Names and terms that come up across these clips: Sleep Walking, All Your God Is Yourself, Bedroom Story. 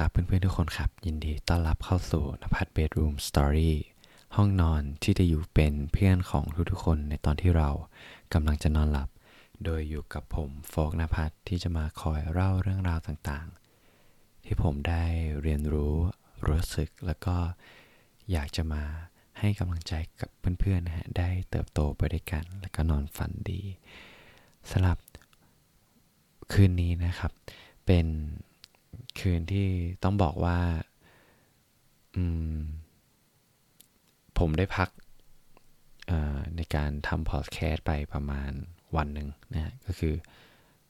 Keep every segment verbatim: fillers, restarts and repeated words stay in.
ครับเพื่อนๆทุกคนครับยินดีต้อนรับเข้าสู่นภัส Bedroom Story ห้องนอนที่จะอยู่เป็นเพื่อนของทุกๆคนในตอนที่เรากำลังจะนอนหลับโดยอยู่กับผมโฟกนภัสที่จะมาคอยเล่าเรื่องราวต่างๆที่ผมได้เรียนรู้รู้สึกแล้วก็อยากจะมาให้กำลังใจกับเพื่อนๆนะฮะได้เติบโตไปด้วยกันแล้วก็นอนฝันดีสำหรับคืนนี้นะครับเป็นคืนที่ต้องบอกว่าอืมผมได้พักในการทำพอดแคสต์ไปประมาณวันหนึ่งนะฮะก็คือ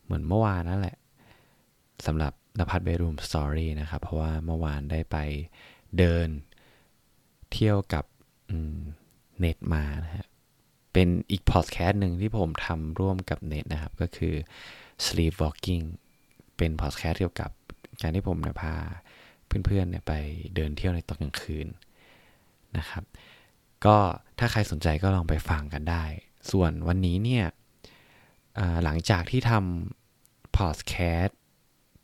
เหมือนเมื่อวานนั่นแหละสำหรับนภัส Bedroom Story นะครับเพราะว่าเมื่อวานได้ไปเดินเที่ยวกับเน็ตมานะฮะเป็นอีกพอดแคสต์หนึ่งที่ผมทำร่วมกับเน็ตนะครับก็คือ Sleep Walking เป็นพอดแคสต์เกี่ยวกับการที่ผมเนี่ยพาเพื่อนๆเนี่ยไปเดินเที่ยวในตอนกลางคืนนะครับก็ถ้าใครสนใจก็ลองไปฟังกันได้ส่วนวันนี้เนี่ยหลังจากที่ทำพอดแคสต์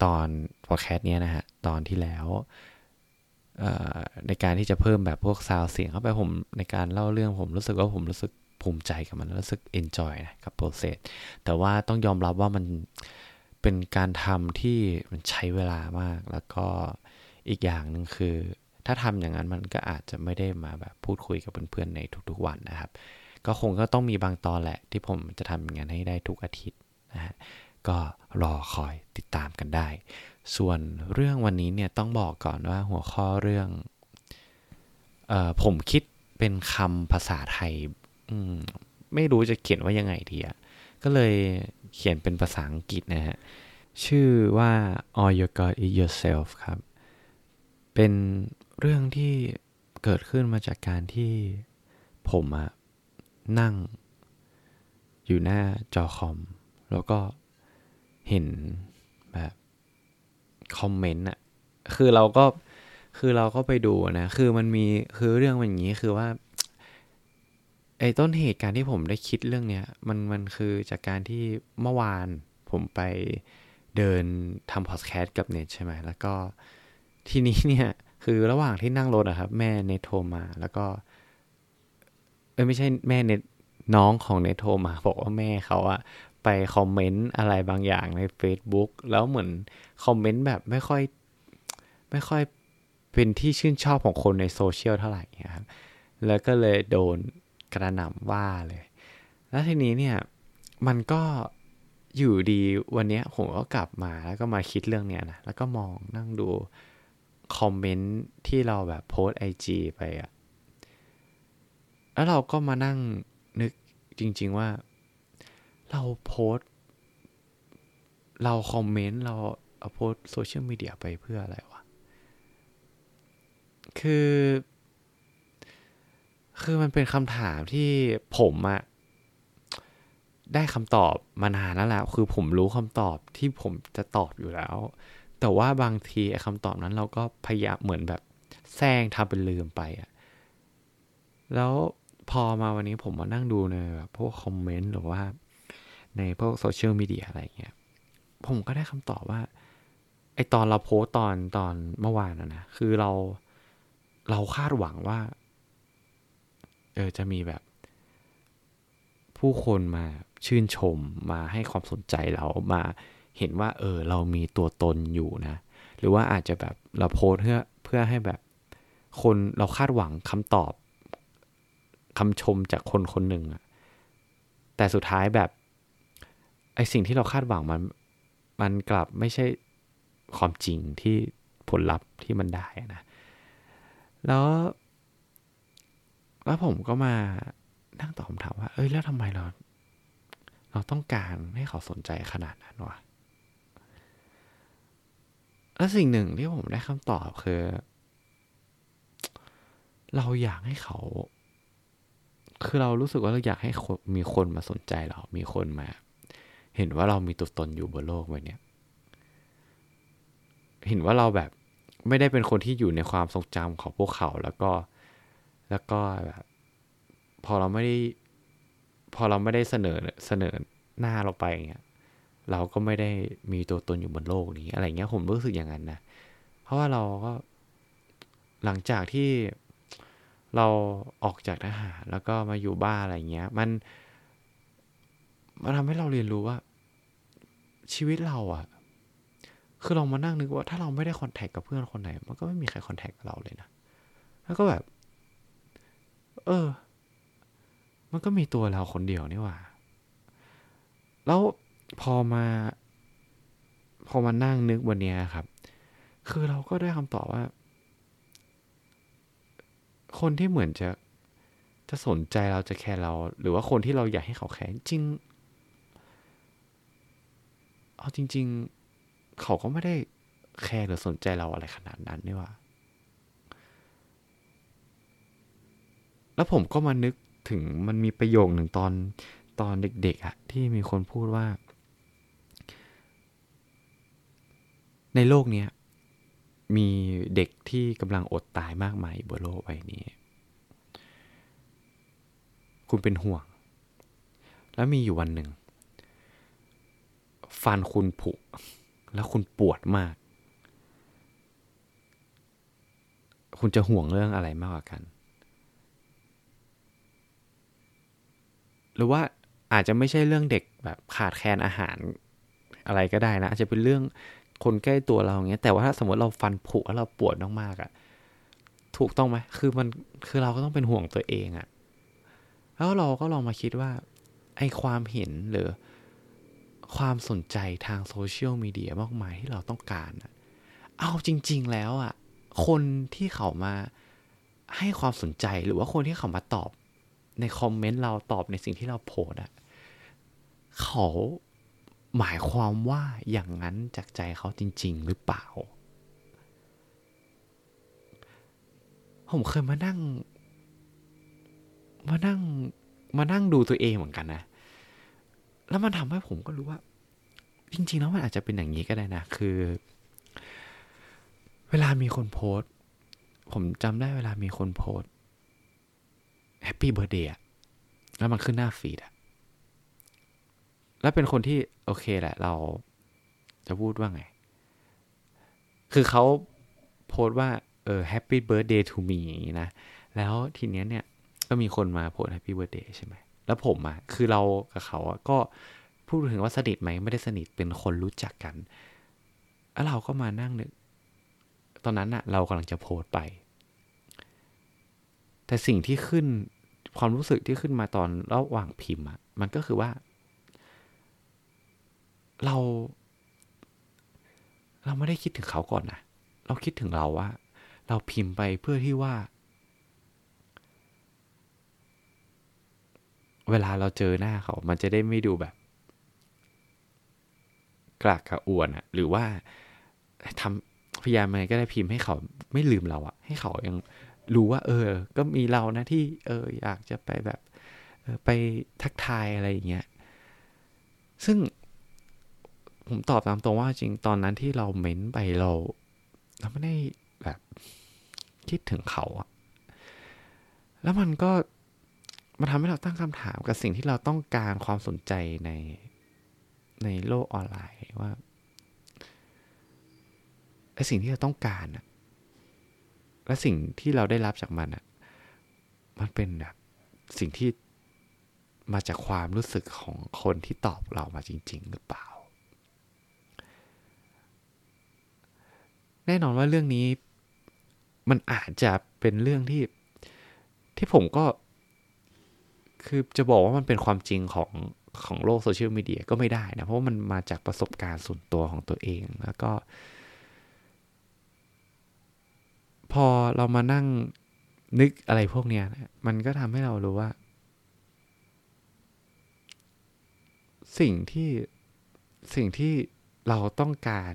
ตอนพอดแคสต์เนี้ยนะฮะตอนที่แล้วในการที่จะเพิ่มแบบพวกซาวด์เสียงเข้าไปผมในการเล่าเรื่องผมรู้สึกว่าผมรู้สึกภูมิใจกับมันรู้สึก enjoy นะกับโปรเซสแต่ว่าต้องยอมรับว่ามันเป็นการทำที่มันใช้เวลามากแล้วก็อีกอย่างนึงคือถ้าทำอย่างนั้นมันก็อาจจะไม่ได้มาแบบพูดคุยกับเพื่อนๆในทุกๆวันนะครับก็คงก็ต้องมีบางตอนแหละที่ผมจะทำอย่างนั้นให้ได้ทุกอาทิตย์นะฮะก็รอคอยติดตามกันได้ส่วนเรื่องวันนี้เนี่ยต้องบอกก่อนว่าหัวข้อเรื่องเอ่อผมคิดเป็นคำภาษาไทยอืมไม่รู้จะเขียนว่ายังไงดีอ่ะก็เลยเขียนเป็นภาษาอังกฤษนะฮะชื่อว่า All Your God Is Yourself ครับเป็นเรื่องที่เกิดขึ้นมาจากการที่ผมอะนั่งอยู่หน้าจอคอมแล้วก็เห็นแบบคอมเมนต์อะคือเราก็คือเราก็ไปดูนะคือมันมีคือเรื่องมันอย่างนี้คือว่าไอ้ต้นเหตุการณ์ที่ผมได้คิดเรื่องเนี้ยมันมันคือจากการที่เมื่อวานผมไปเดินทำพอดแคสต์กับเน็ตใช่ไหมแล้วก็ทีนี้เนี่ยคือระหว่างที่นั่งรถอะครับแม่เน็ตโทรมาแล้วก็เอ้ยไม่ใช่แม่เน็ตน้องของเน็ตโทรมาบอกว่าแม่เขาอะไปคอมเมนต์อะไรบางอย่างใน Facebook แล้วเหมือนคอมเมนต์แบบไม่ค่อยไม่ค่อยเป็นที่ชื่นชอบของคนในโซเชียลเท่าไหร่ครับแล้วก็เลยโดนกระหน่ำว่าเลยแล้วทีนี้เนี่ยมันก็อยู่ดีวันนี้ผมก็กลับมาแล้วก็มาคิดเรื่องเนี้ยนะแล้วก็มองนั่งดูคอมเมนต์ที่เราแบบโพส ไอ จี ไปอะแล้วเราก็มานั่งนึกจริงๆว่าเราโพสเราคอมเมนต์เราเอาโพสโซเชียลมีเดียไปเพื่ออะไรวะคือคือมันเป็นคำถามที่ผมอะได้คำตอบมานานแล้วแหละคือผมรู้คำตอบที่ผมจะตอบอยู่แล้วแต่ว่าบางทีไอ้คำตอบนั้นเราก็พยายามเหมือนแบบแซงทำเป็นลืมไปอะแล้วพอมาวันนี้ผมมานั่งดูในแบบพวกคอมเมนต์หรือว่าในพวกโซเชียลมีเดียอะไรเงี้ยผมก็ได้คำตอบว่าไอ้ตอนเราโพสตอนตอนเมื่อวานนะคือเราเราคาดหวังว่าเออจะมีแบบผู้คนมาชื่นชมมาให้ความสนใจเรามาเห็นว่าเออเรามีตัวตนอยู่นะหรือว่าอาจจะแบบเราโพสเพื่อเพื่อให้แบบคนเราคาดหวังคำตอบคำชมจากคนคนหนึ่งอะแต่สุดท้ายแบบไอสิ่งที่เราคาดหวังมันมันกลับไม่ใช่ความจริงที่ผลลัพธ์ที่มันได้นะแล้วแล้วผมก็มานั่งตอบคำถามว่าเอ้ยแล้วทำไมเราเราต้องการให้เขาสนใจขนาดนั้นวะแล้วสิ่งหนึ่งที่ผมได้คำตอบคือเราอยากให้เขาคือเรารู้สึกว่าเราอยากให้มีคนมาสนใจเรามีคนมาเห็นว่าเรามีตัวตนอยู่บนโลกใบนี้เห็นว่าเราแบบไม่ได้เป็นคนที่อยู่ในความทรงจำของพวกเขาแล้วก็แล้วก็แบบพอเราไม่ได้พอเราไม่ได้เสนอเสนอหน้าเราไปอย่างเงี้ยเราก็ไม่ได้มีตัวตนอยู่บนโลกนี้อะไรเงี้ยผมรู้สึกอย่างนั้นนะพ ราะว่าเราก็หลังจากที่เราออกจากทหารแล้วก็มาอยู่บ้านอะไรเงี้ยมันมันทำให้เราเรียนรู้ว่าชีวิตเราอะคือลองมานั่งนึกว่าถ้าเราไม่ได้คอนแทคกับเพื่อนคนไหนมันก็ไม่มีใครคอนแทคกับเราเลยนะแล้วก็แบบเออมันก็มีตัวเราคนเดียวนี่หว่าแล้วพอมาพอมานั่งนึกวันนี้ครับคือเราก็ได้คำตอบว่าคนที่เหมือนจะจะสนใจเราจะแคร์เราหรือว่าคนที่เราอยากให้เขาแคร์จริงเอาจริงๆเขาก็ไม่ได้แคร์หรือสนใจเราอะไรขนาดนั้นนี่หว่าแล้วผมก็มานึกถึงมันมีประโยคหนึ่งตอนตอนเด็กๆอะที่มีคนพูดว่าในโลกเนี้ยมีเด็กที่กำลังอดตายมากมายบนโลกใบนี้คุณเป็นห่วงแล้วมีอยู่วันหนึ่งฟันคุณผุแล้วคุณปวดมากคุณจะห่วงเรื่องอะไรมากกว่ากันหรือว่าอาจจะไม่ใช่เรื่องเด็กแบบขาดแคลนอาหารอะไรก็ได้นะอาจจะเป็นเรื่องคนใกล้ตัวเราอย่างเงี้ยแต่ว่าถ้าสมมติเราฟันผุแล้วเราปวดมากๆอ่ะถูกต้องไหมคือมันคือเราก็ต้องเป็นห่วงตัวเองอ่ะแล้วเราก็ลองมาคิดว่าไอ้ความเห็นหรือความสนใจทางโซเชียลมีเดียมากมายที่เราต้องการอ่ะเอาจริงๆแล้วอ่ะคนที่เขามาให้ความสนใจหรือว่าคนที่เขามาตอบในคอมเมนต์เราตอบในสิ่งที่เราโพสอ่ะเขาหมายความว่าอย่างนั้นจากใจเขาจริงๆหรือเปล่าผมเคยมานั่งมานั่งมานั่งดูตัวเองเหมือนกันนะแล้วมันทำให้ผมก็รู้ว่าจริงๆแล้วมันอาจจะเป็นอย่างนี้ก็ได้นะคือเวลามีคนโพสผมจำได้เวลามีคนโพสแฮปปี้เบิร์ธเดย์แล้วมันขึ้นหน้าฟีดอะแล้วเป็นคนที่โอเคแหละเราจะพูดว่าไงคือเขาโพสต์ว่าเออ Happy Birthday to me อย่างนี้นะแล้วทีเนี้ยเนี่ยก็มีคนมาโพสต์ Happy Birthday ใช่ไหมแล้วผมอ่ะคือเรากับเขาอ่ะก็พูดถึงว่าสนิทไหมไม่ได้สนิทเป็นคนรู้จักกันแล้วเราก็มานั่งนึกตอนนั้นอ่ะเรากำลังจะโพสต์ไปแต่สิ่งที่ขึ้นความรู้สึกที่ขึ้นมาตอนระหว่างพิมพ์อ่ะมันก็คือว่าเราเราไม่ได้คิดถึงเขาก่อนนะเราคิดถึงเราว่าเราพิมพ์ไปเพื่อที่ว่าเวลาเราเจอหน้าเขามันจะได้ไม่ดูแบบกลากกระอ่วนอ่ะหรือว่าทำพยายามอะไรก็ได้พิมพ์ให้เขาไม่ลืมเราอ่ะให้เขายังรู้ว่าเออก็มีเรานะที่เอออยากจะไปแบบเออไปทักทายอะไรอย่างเงี้ยซึ่งผมตอบตามตรงว่าจริงตอนนั้นที่เราเม้นไปเราเราไม่ได้แบบคิดถึงเขาอะแล้วมันก็มันทำให้เราตั้งคำถามกับสิ่งที่เราต้องการความสนใจในในโลกออนไลน์ว่าไอ้สิ่งที่เราต้องการอะและสิ่งที่เราได้รับจากมันอะมันเป็นแบบสิ่งที่มาจากความรู้สึกของคนที่ตอบเรามาจริงๆหรือเปล่าแน่นอนว่าเรื่องนี้มันอาจจะเป็นเรื่องที่ที่ผมก็คือจะบอกว่ามันเป็นความจริงของของโลกโซเชียลมีเดียก็ไม่ได้นะเพราะว่ามันมาจากประสบการณ์ส่วนตัวของตัวเองแล้วก็พอเรามานั่งนึกอะไรพวกเนี้ยนะมันก็ทำให้เรารู้ว่าสิ่งที่สิ่งที่เราต้องการ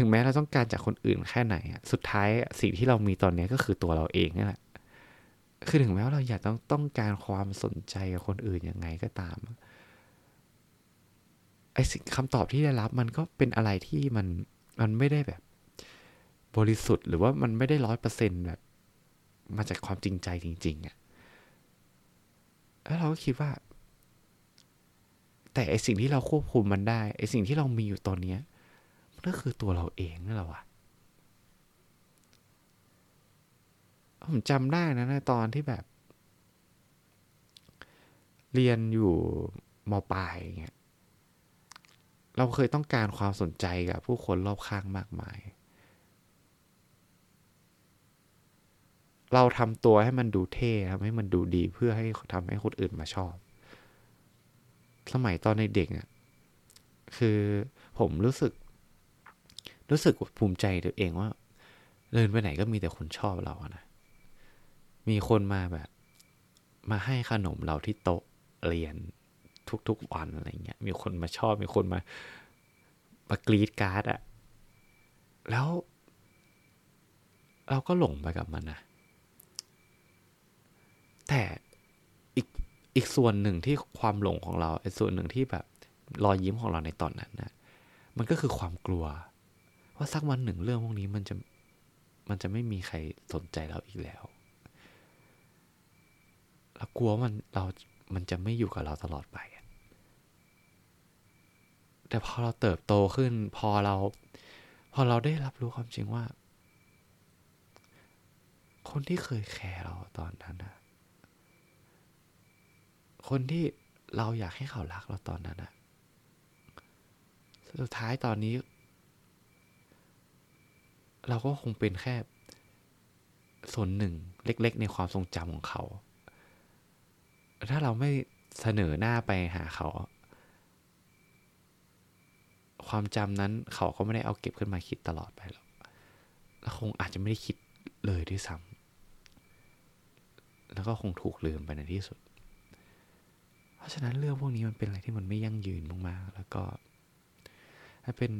ถึงแม้เราต้องการจากคนอื่นแค่ไหนสุดท้ายสิ่งที่เรามีตอนนี้ก็คือตัวเราเองนี่แหละคือถึงแม้ว่าเราอยากต้องต้องการความสนใจกับคนอื่นยังไงก็ตามไอ้สิ่งคำตอบที่ได้รับมันก็เป็นอะไรที่มันมันไม่ได้แบบบริสุทธิ์หรือว่ามันไม่ได้ ร้อยเปอร์เซ็นต์ แบบมาจากความจริงใจจริงๆอ่ะแล้วเราก็คิดว่าแต่ไอ้สิ่งที่เราควบคุมมันได้ไอ้สิ่งที่เรามีอยู่ตอนนี้ก็คือตัวเราเองนั่นแหละวะ ผมจำได้นะในตอนที่แบบเรียนอยู่ม.ปลายเงี้ยเราเคยต้องการความสนใจกับผู้คนรอบข้างมากมายเราทำตัวให้มันดูเท่ทำให้มันดูดีเพื่อให้ทำให้คนอื่นมาชอบสมัยตอนในเด็กอ่ะคือผมรู้สึกรู้สึกภูมิใจตัวเองว่าเดินไปไหนก็มีแต่คนชอบเราอะนะมีคนมาแบบมาให้ขนมเราที่โต๊ะเรียนทุกๆวันอะไรเงี้ยมีคนมาชอบมีคนมามากรีดการ์ดอะแล้วเราก็หลงไปกับมันนะแต่อีกอีกส่วนหนึ่งที่ความหลงของเราไอ้ส่วนหนึ่งที่แบบรอยยิ้มของเราในตอนนั้นนะมันก็คือความกลัวว่าสักวันหนึ่งเรื่องพวกนี้มันจะมันจะไม่มีใครสนใจเราอีกแล้วเรากลัวมันเรามันจะไม่อยู่กับเราตลอดไปแต่พอเราเติบโตขึ้นพอเราพอเราได้รับรู้ความจริงว่าคนที่เคยแคร์เราตอนนั้นนะคนที่เราอยากให้เขารักเราตอนนั้นนะสุดท้ายตอนนี้เราก็คงเป็นแค่ส่วนหนึ่งเล็กๆในความทรงจำของเขาถ้าเราไม่เสนอหน้าไปหาเขาความจำนั้นเขาก็ไม่ได้เอาเก็บขึ้นมาคิดตลอดไปหรอกแล้วคงอาจจะไม่ได้คิดเลยด้วยซ้ำแล้วก็คงถูกลืมไปในที่สุดเพราะฉะนั้นเรื่องพวกนี้มันเป็นอะไรที่มันไม่ยั่งยืนมากๆแล้วก็เป็น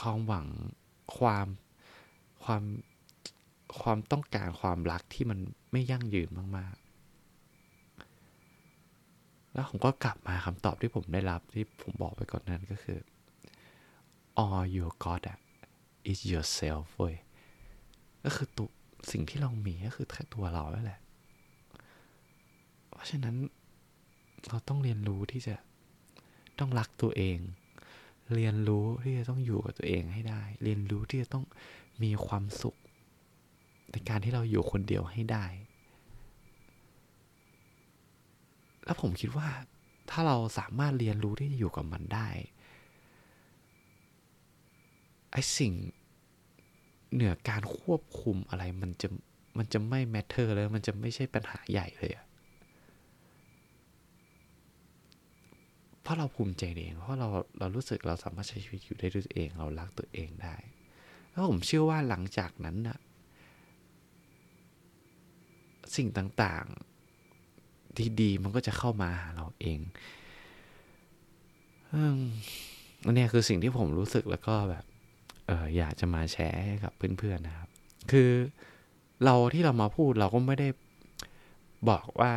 ความหวังความความความต้องการความรักที่มันไม่ยั่งยืนมากๆแล้วผมก็กลับมาคำตอบที่ผมได้รับที่ผมบอกไปก่อนนั้นก็คือ All Your God Is Yourself เว้ยก็คือตัวสิ่งที่เรามีก็คือแค่ตัวเรานั่นแหละเพราะฉะนั้นเราต้องเรียนรู้ที่จะต้องรักตัวเองเรียนรู้ที่จะต้องอยู่กับตัวเองให้ได้เรียนรู้ที่จะต้องมีความสุขในการที่เราอยู่คนเดียวให้ได้แล้วผมคิดว่าถ้าเราสามารถเรียนรู้ที่จะอยู่กับมันได้ไอ้สิ่งเหนือการควบคุมอะไรมันจะมันจะไม่แมทเทอร์เลยมันจะไม่ใช่ปัญหาใหญ่เลยอะเพราะเราภูมิใจเองเพราะเราเรารู้สึกเราสามารถใช้ชีวิตอยู่ได้ด้วยตัวเองเรารักตัวเองได้แล้วผมเชื่อว่าหลังจากนั้นน่ะสิ่งต่างๆดีๆมันก็จะเข้ามาหาเราเองอันนี้คือสิ่งที่ผมรู้สึกแล้วก็แบบเอออยากจะมาแชร์ให้กับเพื่อนๆนะครับคือเราที่เรามาพูดเราก็ไม่ได้บอกว่า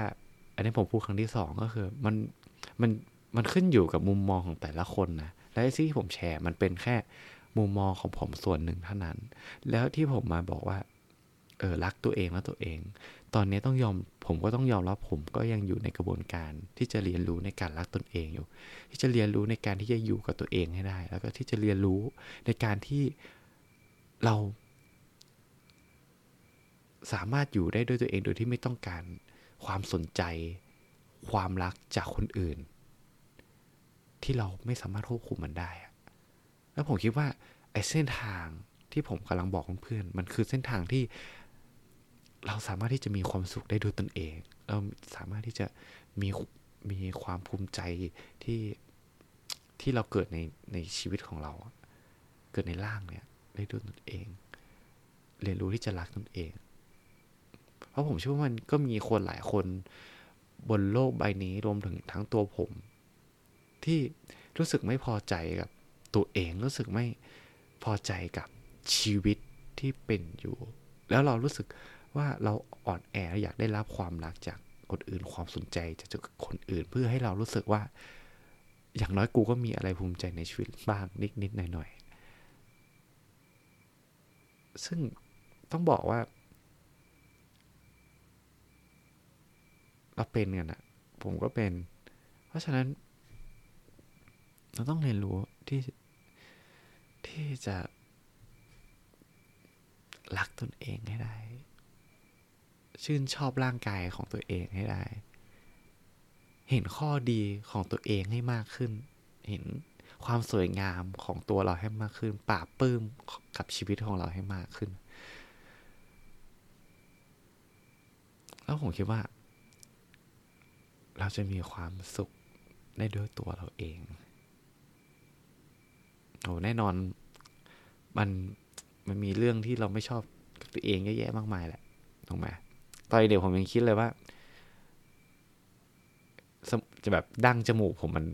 อันนี้ผมพูดครั้งที่สองก็คือมันมันมันขึ้นอยู่กับมุมมองของแต่ละคนนะและที่ผมแชร์มันเป็นแค่มุมมองของผมส่วนหนึ่งเท่านั้นแล้วที่ผมมาบอกว่าเออรักตัวเองแล้วตัวเองตอนนี้ต้องยอมผมก็ต้องยอมรับผมก็ยังอยู่ในกระบวนการที่จะเรียนรู้ในการรักตนเองอยู่ที่จะเรียนรู้ในการที่จะอยู่กับตัวเองให้ได้แล้วก็ที่จะเรียนรู้ในการที่เราสามารถอยู่ได้ด้วยตัวเองโดยที่ไม่ต้องการความสนใจความรักจากคนอื่นที่เราไม่สามารถควบคุมมันได้แล้วผมคิดว่าไอ้เส้นทางที่ผมกำลังบอกเพื่อนมันคือเส้นทางที่เราสามารถที่จะมีความสุขได้ด้วยตนเองเราสามารถที่จะมีมีความภูมิใจที่ที่เราเกิดในในชีวิตของเราเกิดในร่างเนี่ยได้ด้วยตนเองเรียนรู้ที่จะรักตนเองเพราะผมเชื่อว่ามันก็มีคนหลายคนบนโลกใบนี้รวมถึงทั้งตัวผมที่รู้สึกไม่พอใจกับตัวเองรู้สึกไม่พอใจกับชีวิตที่เป็นอยู่แล้วเรารู้สึกว่าเราอ่อนแออยากได้รับความรักจากคนอื่นความสนใจจากคนอื่นเพื่อให้เรารู้สึกว่าอย่างน้อยกูก็มีอะไรภูมิใจในชีวิตบ้างนิดๆหน่อยๆซึ่งต้องบอกว่าเราเป็นกันอะผมก็เป็นเพราะฉะนั้นเราต้องเรียนรู้ที่ที่จะรักตนเองให้ได้ ชื่นชอบร่างกายของตัวเองให้ได้เห็นข้อดีของตัวเองให้มากขึ้นเห็นความสวยงามของตัวเราให้มากขึ้นปราบปลื้มกับชีวิตของเราให้มากขึ้นแล้วผมคิดว่าเราจะมีความสุขได้ด้วยตัวเราเองโอ้แน่นอนมันมันมีเรื่องที่เราไม่ชอบกับตัวเองเยอะแยะมากมายแหละถูกไหมตอนเด็กผมยังคิดเลยว่าจะแบบดั้งจมูกผมมัน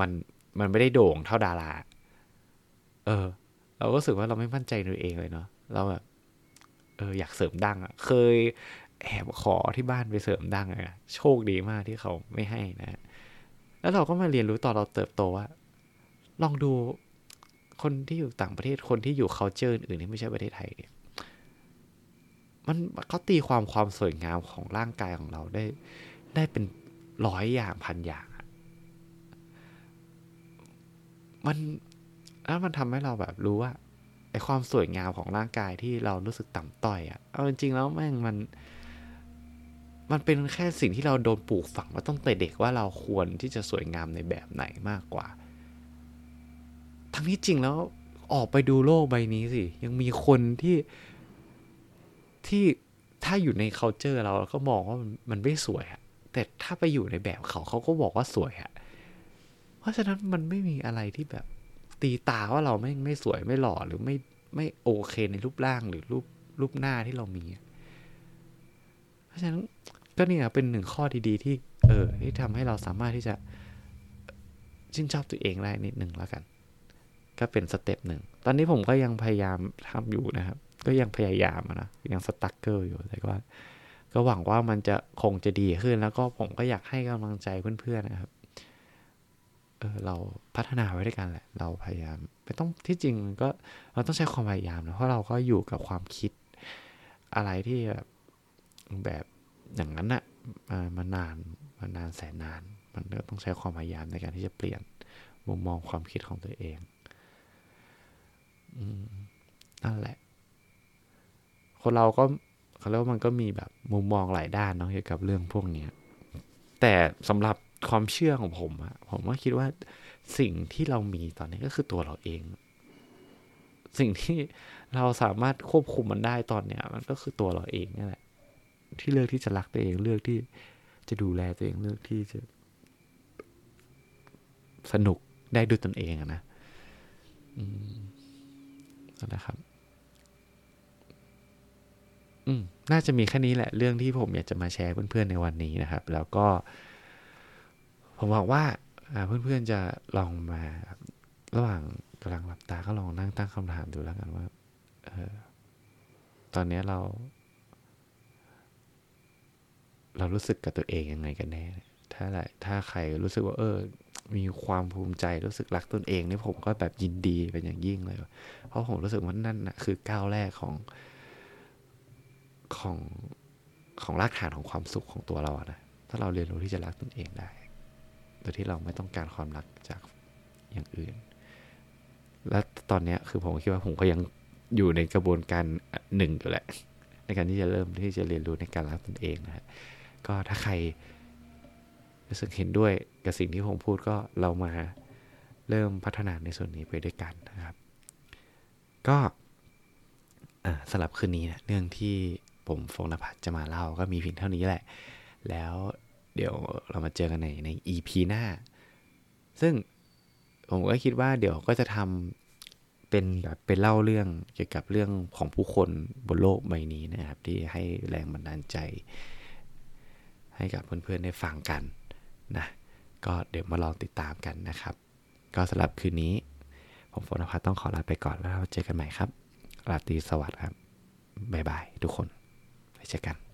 มันมันไม่ได้โด่งเท่าดาราเออเราก็รู้สึกว่าเราไม่มั่นใจในตัวเองเลยเนาะเราแบบเอออยากเสริมดั้งอ่ะเคยแอบขอที่บ้านไปเสริมดั้งอ่ะโชคดีมากที่เขาไม่ให้นะแล้วเราก็มาเรียนรู้ตอนเราเติบโตว่าลองดูคนที่อยู่ต่างประเทศคนที่อยู่ culture อื่นที่ไม่ใช่ประเทศไทยเนี่ยมันเขาตีความความสวยงามของร่างกายของเราได้ได้เป็นร้อยอย่างพันอย่างมันแล้วมันทำให้เราแบบรู้ว่าไอ้ความสวยงามของร่างกายที่เรารู้สึกต่ำต้อยอ่ะเอาจริงๆแล้วแม่งมันมันเป็นแค่สิ่งที่เราโดนปลูกฝังมาตั้งแต่เด็กว่าเราควรที่จะสวยงามในแบบไหนมากกว่าทั้งที่จริงแล้วออกไปดูโลกใบนี้สิยังมีคนที่ที่ถ้าอยู่ใน culture เราก็มองว่ามันไม่สวยอ่ะแต่ถ้าไปอยู่ในแบบเขาเขาก็บอกว่าสวยอ่ะเพราะฉะนั้นมันไม่มีอะไรที่แบบตีตาว่าเราไม่ไม่สวยไม่หล่อหรือไม่ไม่โอเคในรูปร่างหรือรูปรูปหน้าที่เรามีเพราะฉะนั้นก็เนี่ยเป็นหนึ่งข้อดีๆที่เออที่ทำให้เราสามารถที่จะชื่นชอบตัวเองได้นิดนึงแล้วกันก็เป็นสเต็ปหนึ่งตอนนี้ผมก็ยังพยายามทำอยู่นะครับก็ยังพยายามนะยังสตั๊กเกอร์อยู่แต่ก็ก็หวังว่ามันจะคงจะดีขึ้นแล้วก็ผมก็อยากให้กำลังใจเพื่อนๆนะครับเออเราพัฒนาไว้ด้วยกันแหละเราพยายามไม่ต้องที่จริงมันก็เราต้องใช้ความพยายามนะเพราะเราก็อยู่กับความคิดอะไรที่แบบแบบอย่างนั้นน่ะมานานมานานแสนนานมันก็ต้องใช้ความพยายามในการที่จะเปลี่ยนมุมมองความคิดของตัวเองอืมนั่นแหละคนเราก็เขาเรียกว่ามันก็มีแบบมุมมองหลายด้านเนาะเกี่ยวกับเรื่องพวกนี้แต่สำหรับความเชื่อของผมอะผมก็คิดว่าสิ่งที่เรามีตอนนี้ก็คือตัวเราเองสิ่งที่เราสามารถควบคุมมันได้ตอนเนี้ยมันก็คือตัวเราเองนี่แหละที่เลือกที่จะรักตัวเองเลือกที่จะดูแลตัวเองเลือกที่จะสนุกได้ด้วยตนเองอะนะอืมนะครับอืมน่าจะมีแค่นี้แหละเรื่องที่ผมอยากจะมาแชร์เพื่อนๆในวันนี้นะครับแล้วก็ผมบอกว่าเพื่อนๆจะลองมาระหว่างกำลังหลับตาก็ลองนั่งตั้งคำถามดูแล้วกันว่าเออตอนนี้เราเรารู้สึกกับตัวเองยังไงกันแน่ถ้าอะไรถ้าใครรู้สึกว่าเออมีความภูมิใจรู้สึกรักตนเองนี่ผมก็แบบยินดีเป็นอย่างยิ่งเลยเพราะผมรู้สึกว่านั่นนะคือก้าวแรกของของของรากฐานของความสุขของตัวเรานะถ้าเราเรียนรู้ที่จะรักตนเองได้โดยที่เราไม่ต้องการความรักจากอย่างอื่นและตอนนี้คือผมคิดว่าผมก็ยังอยู่ในกระบวนการหนึ่งอยู่แหละในการที่จะเริ่มที่จะเรียนรู้ในการรักตนเองนะฮะก็ถ้าใครรู้สึกเห็นด้วยกับสิ่งที่ผมพูดก็เรามาเริ่มพัฒนาในส่วนนี้ไปด้วยกันนะครับก็สำหรับคืนนี้นะเรื่องที่ผมฟงนภัสจะมาเล่าก็มีเพียงเท่านี้แหละแล้วเดี๋ยวเรามาเจอกันในใน อี พี หน้าซึ่งผมก็คิดว่าเดี๋ยวก็จะทำเป็นแบบเป็นเล่าเรื่องเกี่ยวกับเรื่องของผู้คนบนโลกใบนี้นะครับที่ให้แรงบันดาลใจให้กับเพื่อนๆได้ฟังกันนะก็เดี๋ยวมาลองติดตามกันนะครับก็สำหรับคืนนี้ผมฟงนภัสต้องขอลาไปก่อนแล้วเราเจอกันใหม่ครับราตรีสวัสดิ์ครับบ๊ายบายทุกคนไว้เจอกัน